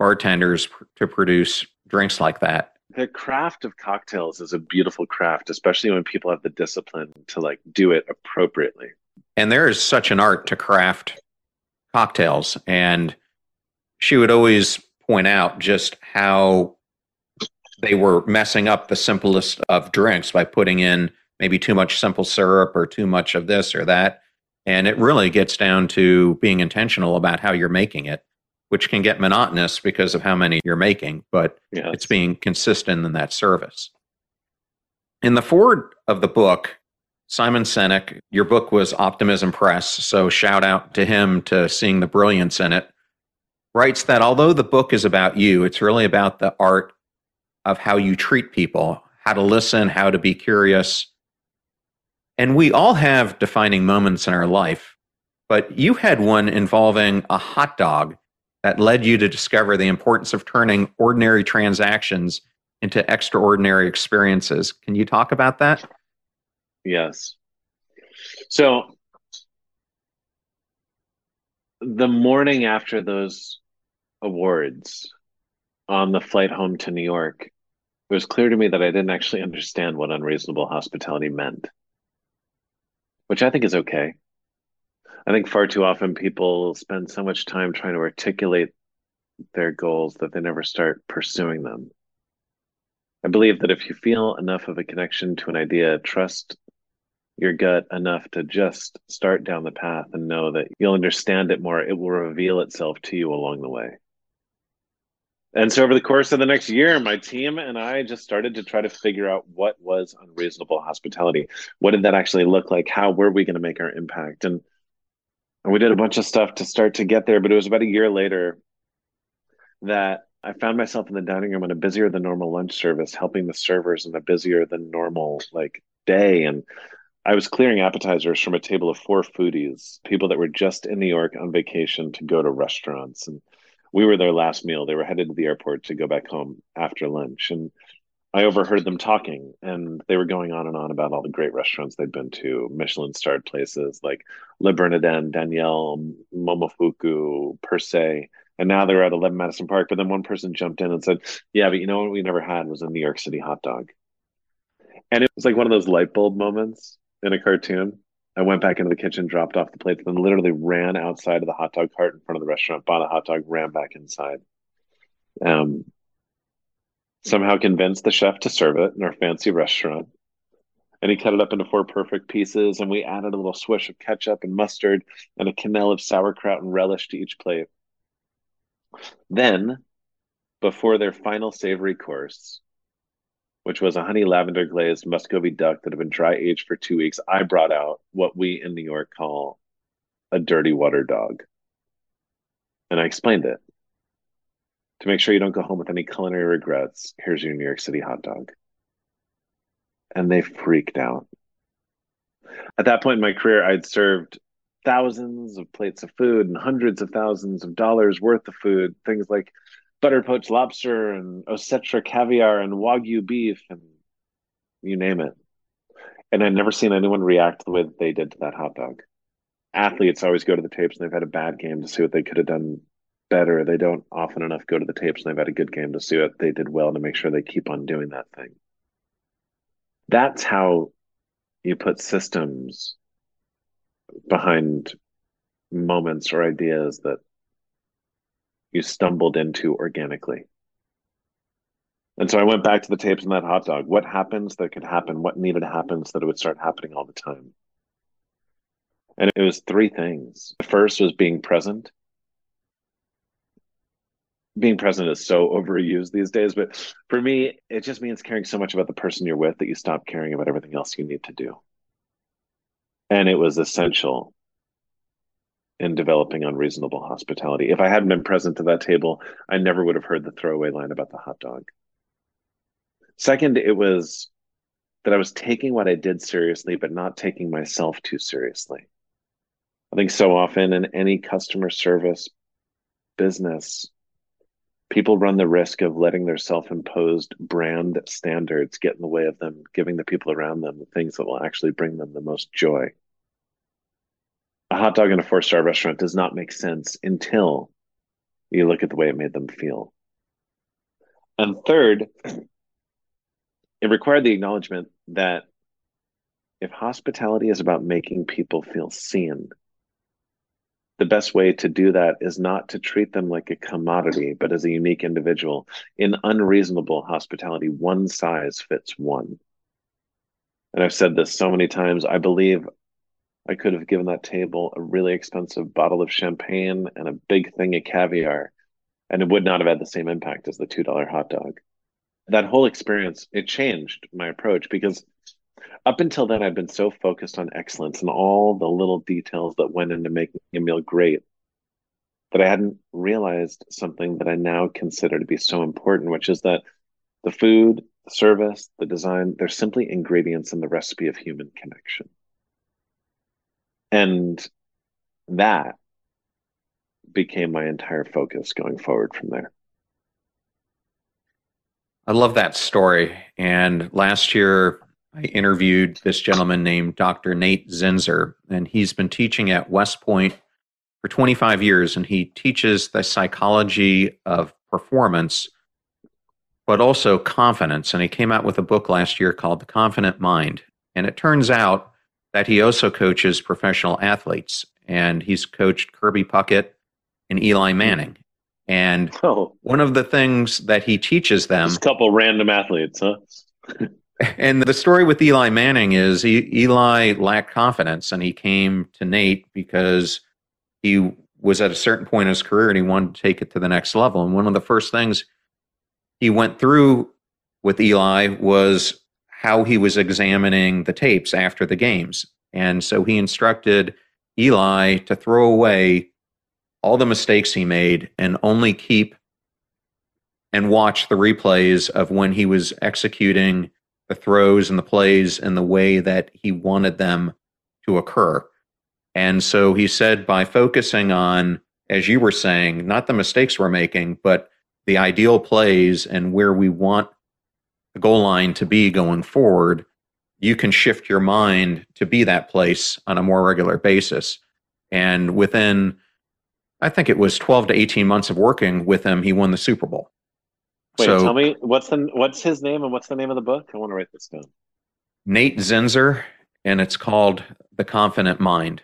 bartenders pr- to produce drinks like that. The craft of cocktails is a beautiful craft, especially when people have the discipline to like do it appropriately. And there is such an art to craft cocktails. And she would always point out just how they were messing up the simplest of drinks by putting in maybe too much simple syrup or too much of this or that. And it really gets down to being intentional about how you're making it, which can get monotonous because of how many you're making, but yes, it's being consistent in that service. In the foreword of the book, Simon Sinek, your book was Optimism Press, so shout out to him to seeing the brilliance in it, writes that although the book is about you, it's really about the art of how you treat people, how to listen, how to be curious. And we all have defining moments in our life, but you had one involving a hot dog that led you to discover the importance of turning ordinary transactions into extraordinary experiences. Can you talk about that? Yes. So the morning after those awards, on the flight home to New York, it was clear to me that I didn't actually understand what unreasonable hospitality meant, which I think is okay. I think far too often people spend so much time trying to articulate their goals that they never start pursuing them. I believe that if you feel enough of a connection to an idea, trust your gut enough to just start down the path and know that you'll understand it more. It will reveal itself to you along the way. And so over the course of the next year, my team and I just started to try to figure out what was unreasonable hospitality. What did that actually look like? How were we going to make our impact? And, and we did a bunch of stuff to start to get there, but it was about a year later that I found myself in the dining room on a busier than normal lunch service, helping the servers in a busier than normal like day. And I was clearing appetizers from a table of four foodies, people that were just in New York on vacation to go to restaurants. And we were their last meal. They were headed to the airport to go back home after lunch. And I overheard them talking, and they were going on and on about all the great restaurants they'd been to, Michelin-starred places like Le Bernardin, Danielle, Momofuku, Per Se. And now they're at Eleven Madison Park. But then one person jumped in and said, yeah, but you know what we never had was a New York City hot dog. And it was like one of those light bulb moments in a cartoon. I went back into the kitchen, dropped off the plates, then literally ran outside of the hot dog cart in front of the restaurant, bought a hot dog, ran back inside. Um, somehow convinced the chef to serve it in our fancy restaurant. And he cut it up into four perfect pieces, and we added a little swish of ketchup and mustard and a quenelle of sauerkraut and relish to each plate. Then, before their final savory course, which was a honey lavender glazed Muscovy duck that had been dry aged for two weeks, I brought out what we in New York call a dirty water dog. And I explained it. To make sure you don't go home with any culinary regrets, here's your New York City hot dog. And they freaked out. At that point in my career, I'd served thousands of plates of food and hundreds of thousands of dollars worth of food, things like butter poached lobster and Ostetra caviar and Wagyu beef and you name it. And I'd never seen anyone react the way that they did to that hot dog. Athletes always go to the tapes and they've had a bad game to see what they could have done better. They don't often enough go to the tapes and they've had a good game to see what they did well to make sure they keep on doing that thing. That's how you put systems behind moments or ideas that you stumbled into organically. And so I went back to the tapes and that hot dog. What happens that could happen? What needed to happen so that it would start happening all the time? And it was three things. The first was being present. Being present is so overused these days, but for me, it just means caring so much about the person you're with that you stop caring about everything else you need to do. And it was essential in developing unreasonable hospitality. If I hadn't been present to that table, I never would have heard the throwaway line about the hot dog. Second, it was that I was taking what I did seriously, but not taking myself too seriously. I think so often in any customer service business, people run the risk of letting their self-imposed brand standards get in the way of them, giving the people around them the things that will actually bring them the most joy. A hot dog in a four-star restaurant does not make sense until you look at the way it made them feel. And third, it required the acknowledgement that if hospitality is about making people feel seen, the best way to do that is not to treat them like a commodity, but as a unique individual. In unreasonable hospitality, one size fits one. And I've said this so many times, I believe I could have given that table a really expensive bottle of champagne and a big thing of caviar, and it would not have had the same impact as the two dollar hot dog. That whole experience, it changed my approach, because up until then, I'd been so focused on excellence and all the little details that went into making a meal great that I hadn't realized something that I now consider to be so important, which is that the food, the service, the design, they're simply ingredients in the recipe of human connection. And that became my entire focus going forward from there. I love that story. And last year, I interviewed this gentleman named Doctor Nate Zinser, and he's been teaching at West Point for twenty-five years, and he teaches the psychology of performance, but also confidence. And he came out with a book last year called The Confident Mind. And it turns out that he also coaches professional athletes, and he's coached Kirby Puckett and Eli Manning. And oh. one of the things that he teaches them... Just a couple of random athletes, huh? And the story with Eli Manning is he, Eli lacked confidence, and he came to Nate because he was at a certain point in his career and he wanted to take it to the next level. And one of the first things he went through with Eli was how he was examining the tapes after the games. And so he instructed Eli to throw away all the mistakes he made and only keep and watch the replays of when he was executing the throws and the plays in the way that he wanted them to occur. And so he said by focusing on, as you were saying, not the mistakes we're making, but the ideal plays and where we want the goal line to be going forward, you can shift your mind to be that place on a more regular basis. And within, I think it was twelve to eighteen months of working with him, he won the Super Bowl. Wait, so, tell me, what's the what's his name and what's the name of the book? I want to write this down. Nate Zinser, and it's called The Confident Mind.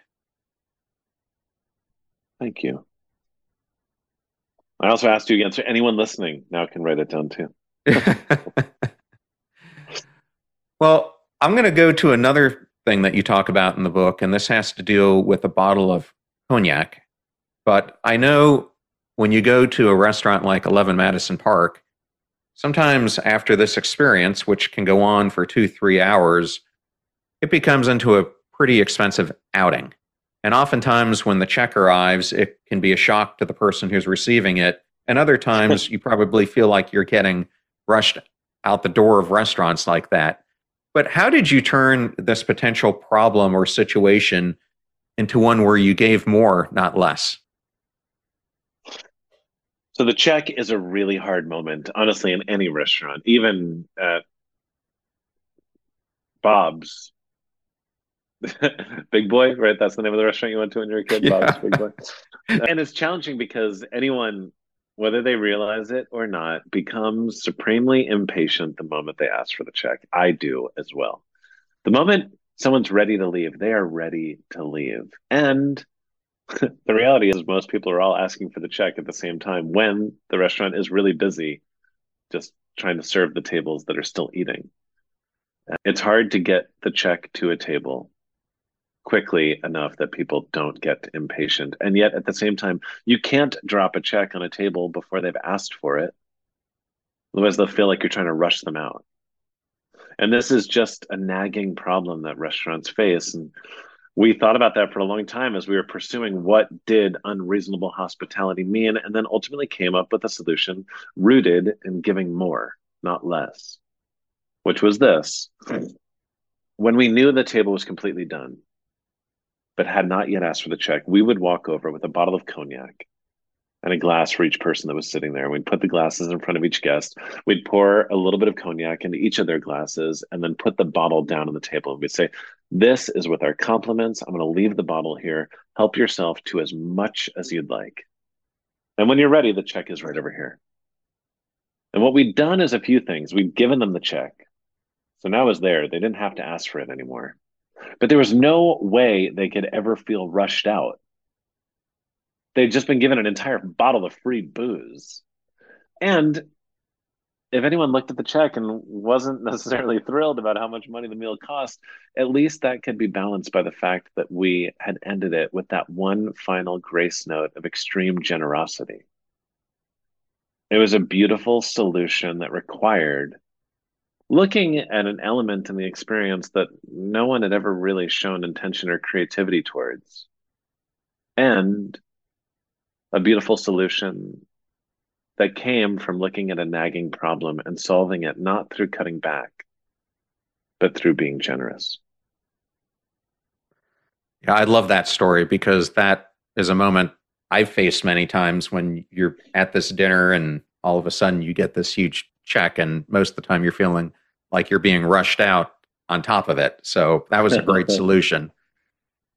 Thank you. I also asked you again, so anyone listening now can write it down too. Well, I'm going to go to another thing that you talk about in the book, and this has to deal with a bottle of cognac. But I know when you go to a restaurant like Eleven Madison Park, sometimes after this experience, which can go on for two, three hours, it becomes into a pretty expensive outing. And oftentimes when the check arrives, it can be a shock to the person who's receiving it. And other times you probably feel like you're getting rushed out the door of restaurants like that. But how did you turn this potential problem or situation into one where you gave more, not less? So the check is a really hard moment, honestly, in any restaurant, even at Bob's. Big Boy, right? That's the name of the restaurant you went to when you were a kid, yeah. Bob's Big Boy. And it's challenging because anyone, whether they realize it or not, becomes supremely impatient the moment they ask for the check. I do as well. The moment someone's ready to leave, they are ready to leave. And the reality is most people are all asking for the check at the same time when the restaurant is really busy just trying to serve the tables that are still eating. It's hard to get the check to a table quickly enough that people don't get impatient. And yet at the same time, you can't drop a check on a table before they've asked for it. Otherwise, they'll feel like you're trying to rush them out. And this is just a nagging problem that restaurants face. And we thought about that for a long time as we were pursuing what did unreasonable hospitality mean, and then ultimately came up with a solution rooted in giving more, not less, which was this. When we knew the table was completely done, but had not yet asked for the check, we would walk over with a bottle of cognac and a glass for each person that was sitting there. We'd put the glasses in front of each guest. We'd pour a little bit of cognac into each of their glasses and then put the bottle down on the table. And we'd say, this is with our compliments. I'm going to leave the bottle here. Help yourself to as much as you'd like. And when you're ready, the check is right over here. And what we'd done is a few things. We'd given them the check. So now it was there. They didn't have to ask for it anymore. But there was no way they could ever feel rushed out. They'd just been given an entire bottle of free booze. And if anyone looked at the check and wasn't necessarily thrilled about how much money the meal cost, at least that could be balanced by the fact that we had ended it with that one final grace note of extreme generosity. It was a beautiful solution that required looking at an element in the experience that no one had ever really shown intention or creativity towards. And a beautiful solution that came from looking at a nagging problem and solving it, not through cutting back, but through being generous. Yeah, I love that story because that is a moment I've faced many times when you're at this dinner and all of a sudden you get this huge check and most of the time you're feeling like you're being rushed out on top of it. So that was a great solution.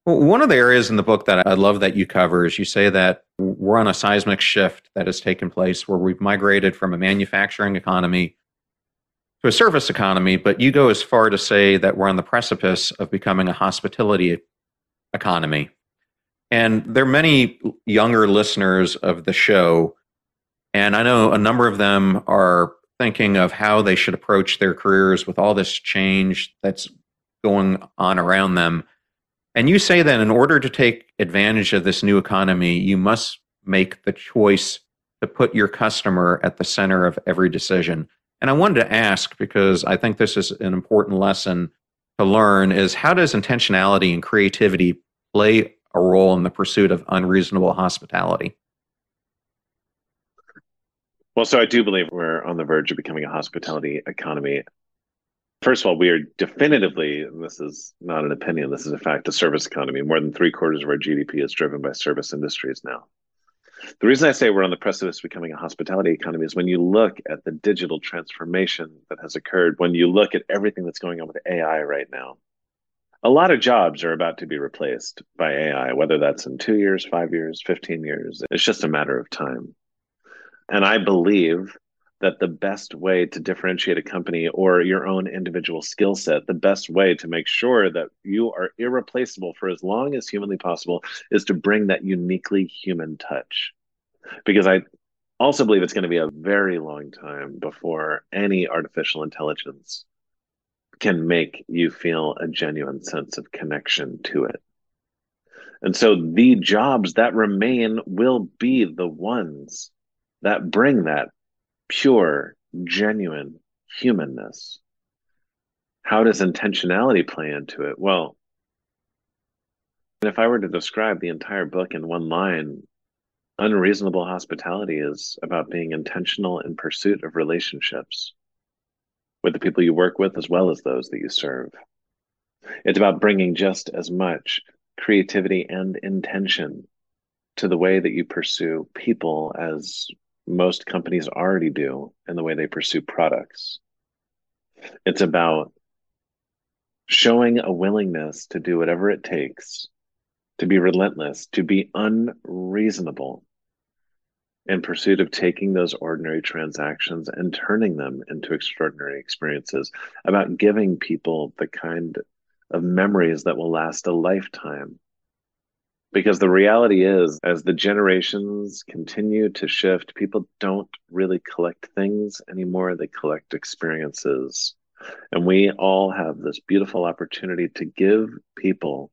One of the areas in the book that I love that you cover is you say that we're on a seismic shift that has taken place where we've migrated from a manufacturing economy to a service economy, but you go as far to say that we're on the precipice of becoming a hospitality economy. And there are many younger listeners of the show And I know a number of them are thinking of how they should approach their careers with all this change that's going on around them. And you say that in order to take advantage of this new economy, you must make the choice to put your customer at the center of every decision. And I wanted to ask, because I think this is an important lesson to learn, is how does intentionality and creativity play a role in the pursuit of unreasonable hospitality? Well, so I do believe we're on the verge of becoming a hospitality economy. First of all, we are definitively, and this is not an opinion, this is a fact, a service economy. More than three quarters of our G D P is driven by service industries now. The reason I say we're on the precipice of becoming a hospitality economy is when you look at the digital transformation that has occurred, when you look at everything that's going on with A I right now, a lot of jobs are about to be replaced by A I, whether that's in two years, five years, fifteen years. It's just a matter of time. And I believe that the best way to differentiate a company or your own individual skill set, the best way to make sure that you are irreplaceable for as long as humanly possible, is to bring that uniquely human touch. Because I also believe it's going to be a very long time before any artificial intelligence can make you feel a genuine sense of connection to it. And so the jobs that remain will be the ones that bring that pure, genuine humanness. How does intentionality play into it? Well, if I were to describe the entire book in one line, Unreasonable Hospitality is about being intentional in pursuit of relationships with the people you work with as well as those that you serve. It's about bringing just as much creativity and intention to the way that you pursue people as most companies already do in the way they pursue products. It's about showing a willingness to do whatever it takes, to be relentless, to be unreasonable in pursuit of taking those ordinary transactions and turning them into extraordinary experiences, about giving people the kind of memories that will last a lifetime. Because the reality is, as the generations continue to shift, people don't really collect things anymore. They collect experiences. And we all have this beautiful opportunity to give people,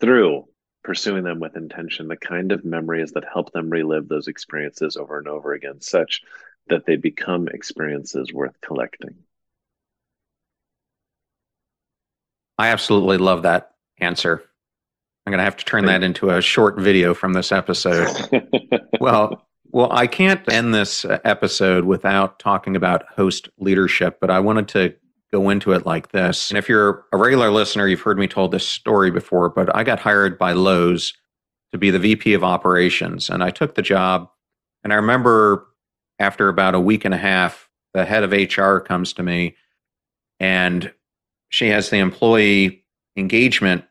through pursuing them with intention, the kind of memories that help them relive those experiences over and over again, such that they become experiences worth collecting. I absolutely love that answer. I'm going to have to turn that into a short video from this episode. Well, well, I can't end this episode without talking about host leadership, but I wanted to go into it like this. And if you're a regular listener, you've heard me tell this story before, but I got hired by Lowe's to be the V P of operations, and I took the job. And I remember after about a week and a half, the head of H R comes to me, and she has the employee engagement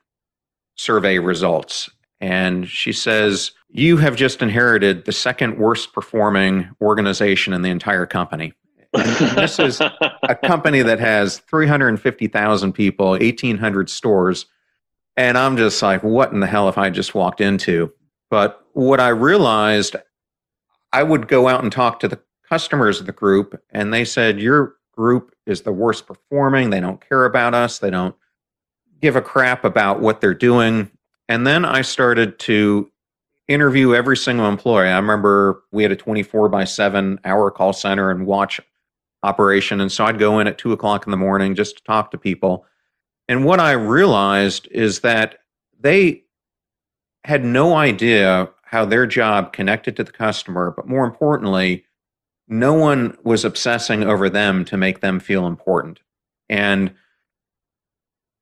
survey results. And she says, "You have just inherited the second worst performing organization in the entire company." And this is a company that has three hundred fifty thousand people, eighteen hundred stores. And I'm just like, what in the hell have I just walked into? But what I realized, I would go out and talk to the customers of the group, and they said, "Your group is the worst performing. They don't care about us. They don't give a crap about what they're doing." And then I started to interview every single employee. I remember we had a twenty-four by seven hour call center and watch operation. And so I'd go in at two o'clock in the morning just to talk to people. And what I realized is that they had no idea how their job connected to the customer, but more importantly, no one was obsessing over them to make them feel important. And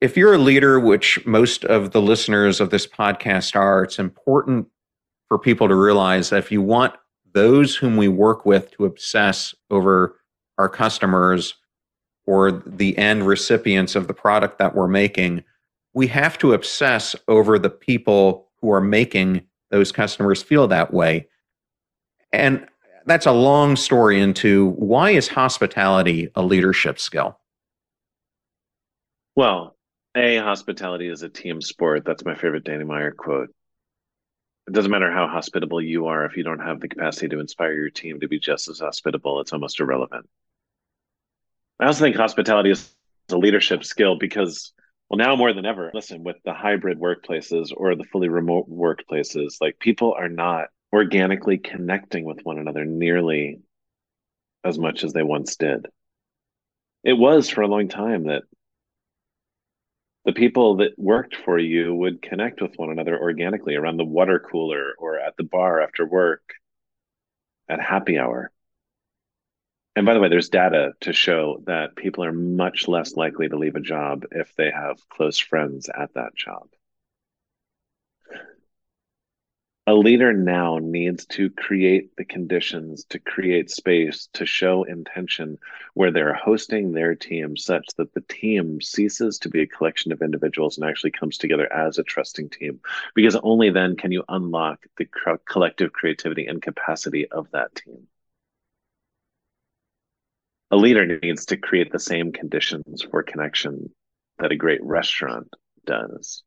if you're a leader, which most of the listeners of this podcast are, it's important for people to realize that if you want those whom we work with to obsess over our customers or the end recipients of the product that we're making, we have to obsess over the people who are making those customers feel that way. And that's a long story into why is hospitality a leadership skill? Well, A, hospitality is a team sport. That's my favorite Danny Meyer quote. It doesn't matter how hospitable you are. If you don't have the capacity to inspire your team to be just as hospitable, it's almost irrelevant. I also think hospitality is a leadership skill because, well, now more than ever, listen, with the hybrid workplaces or the fully remote workplaces, like people are not organically connecting with one another nearly as much as they once did. It was for a long time that the people that worked for you would connect with one another organically around the water cooler or at the bar after work at happy hour. And by the way, there's data to show that people are much less likely to leave a job if they have close friends at that job. A leader now needs to create the conditions, to create space, to show intention where they're hosting their team such that the team ceases to be a collection of individuals and actually comes together as a trusting team. Because only then can you unlock the co- collective creativity and capacity of that team. A leader needs to create the same conditions for connection that a great restaurant does.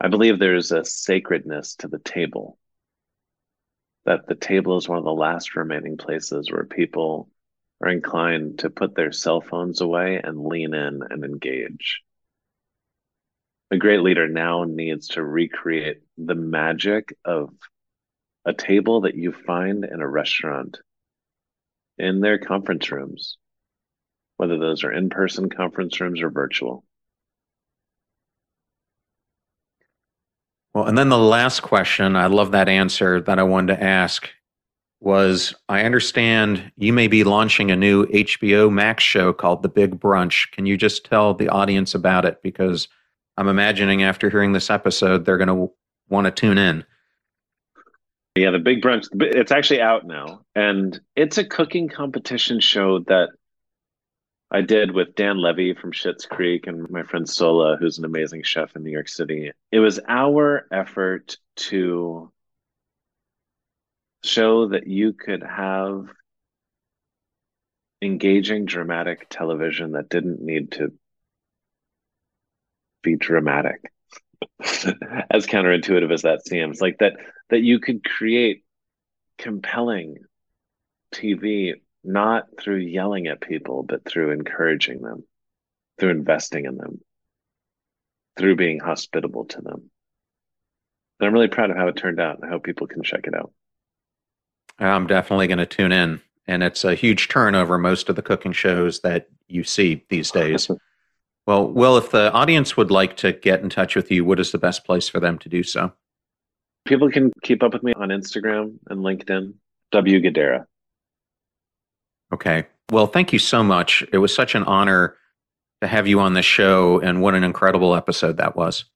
I believe there's a sacredness to the table, that the table is one of the last remaining places where people are inclined to put their cell phones away and lean in and engage. A great leader now needs to recreate the magic of a table that you find in a restaurant, in their conference rooms, whether those are in-person conference rooms or virtual. Well, and then the last question, I love that answer that I wanted to ask, was I understand you may be launching a new H B O Max show called The Big Brunch. Can you just tell the audience about it? Because I'm imagining after hearing this episode, they're going to want to tune in. Yeah, The Big Brunch, it's actually out now. And it's a cooking competition show that I did with Dan Levy from Schitt's Creek and my friend Sola, who's an amazing chef in New York City. It was our effort to show that you could have engaging, dramatic television that didn't need to be dramatic, as counterintuitive as that seems. Like that, that you could create compelling T V, not through yelling at people, but through encouraging them, through investing in them, through being hospitable to them. And I'm really proud of how it turned out and how people can check it out. I'm definitely going to tune in. And it's a huge turnover, most of the cooking shows that you see these days. Well, Will, if the audience would like to get in touch with you, what is the best place for them to do so? People can keep up with me on Instagram and LinkedIn, W Guidara. Okay. Well, thank you so much. It was such an honor to have you on the show, and what an incredible episode that was.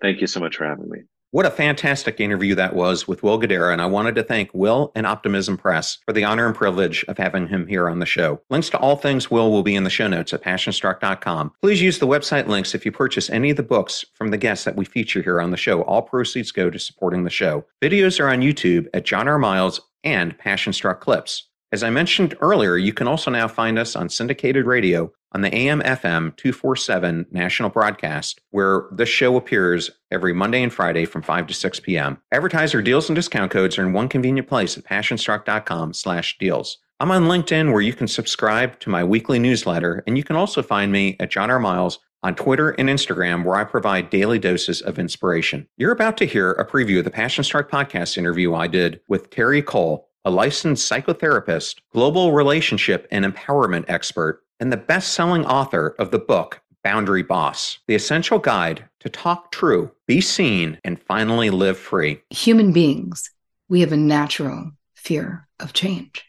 Thank you so much for having me. What a fantastic interview that was with Will Guidara, and I wanted to thank Will and Optimism Press for the honor and privilege of having him here on the show. Links to all things Will will be in the show notes at passion struck dot com. Please use the website links if you purchase any of the books from the guests that we feature here on the show. All proceeds go to supporting the show. Videos are on YouTube at John R. Miles and Passion Struck Clips. As I mentioned earlier, you can also now find us on syndicated radio on the A M F M two forty-seven national broadcast, where this show appears every Monday and Friday from five to six p.m. Advertiser deals and discount codes are in one convenient place at passion struck dot com slash deals. I'm on LinkedIn, where you can subscribe to my weekly newsletter, and you can also find me at John R. Miles on Twitter and Instagram, where I provide daily doses of inspiration. You're about to hear a preview of the Passion Struck podcast interview I did with Terry Cole, a licensed psychotherapist, global relationship and empowerment expert, and the best-selling author of the book, Boundary Boss, The Essential Guide to Talk True, Be Seen, and Finally Live Free. Human beings, we have a natural fear of change.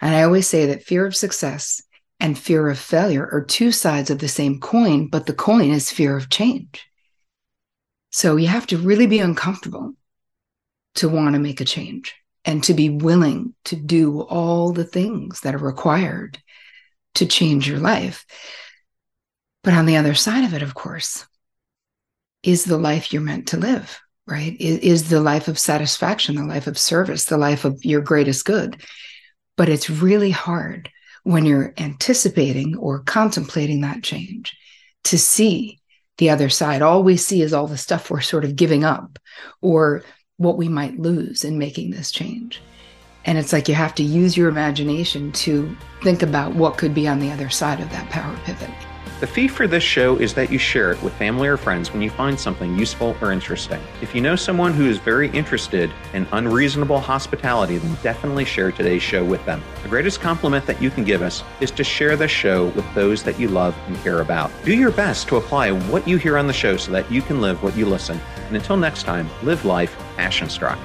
And I always say that fear of success and fear of failure are two sides of the same coin, but the coin is fear of change. So you have to really be uncomfortable to want to make a change, and to be willing to do all the things that are required to change your life. But on the other side of it, of course, is the life you're meant to live, right? Is, is the life of satisfaction, the life of service, the life of your greatest good. But it's really hard when you're anticipating or contemplating that change to see the other side. All we see is all the stuff we're sort of giving up, or what we might lose in making this change. And it's like you have to use your imagination to think about what could be on the other side of that power pivot. The fee for this show is that you share it with family or friends when you find something useful or interesting. If you know someone who is very interested in unreasonable hospitality, then definitely share today's show with them. The greatest compliment that you can give us is to share this show with those that you love and care about. Do your best to apply what you hear on the show so that you can live what you listen. And until next time, live life passion struck.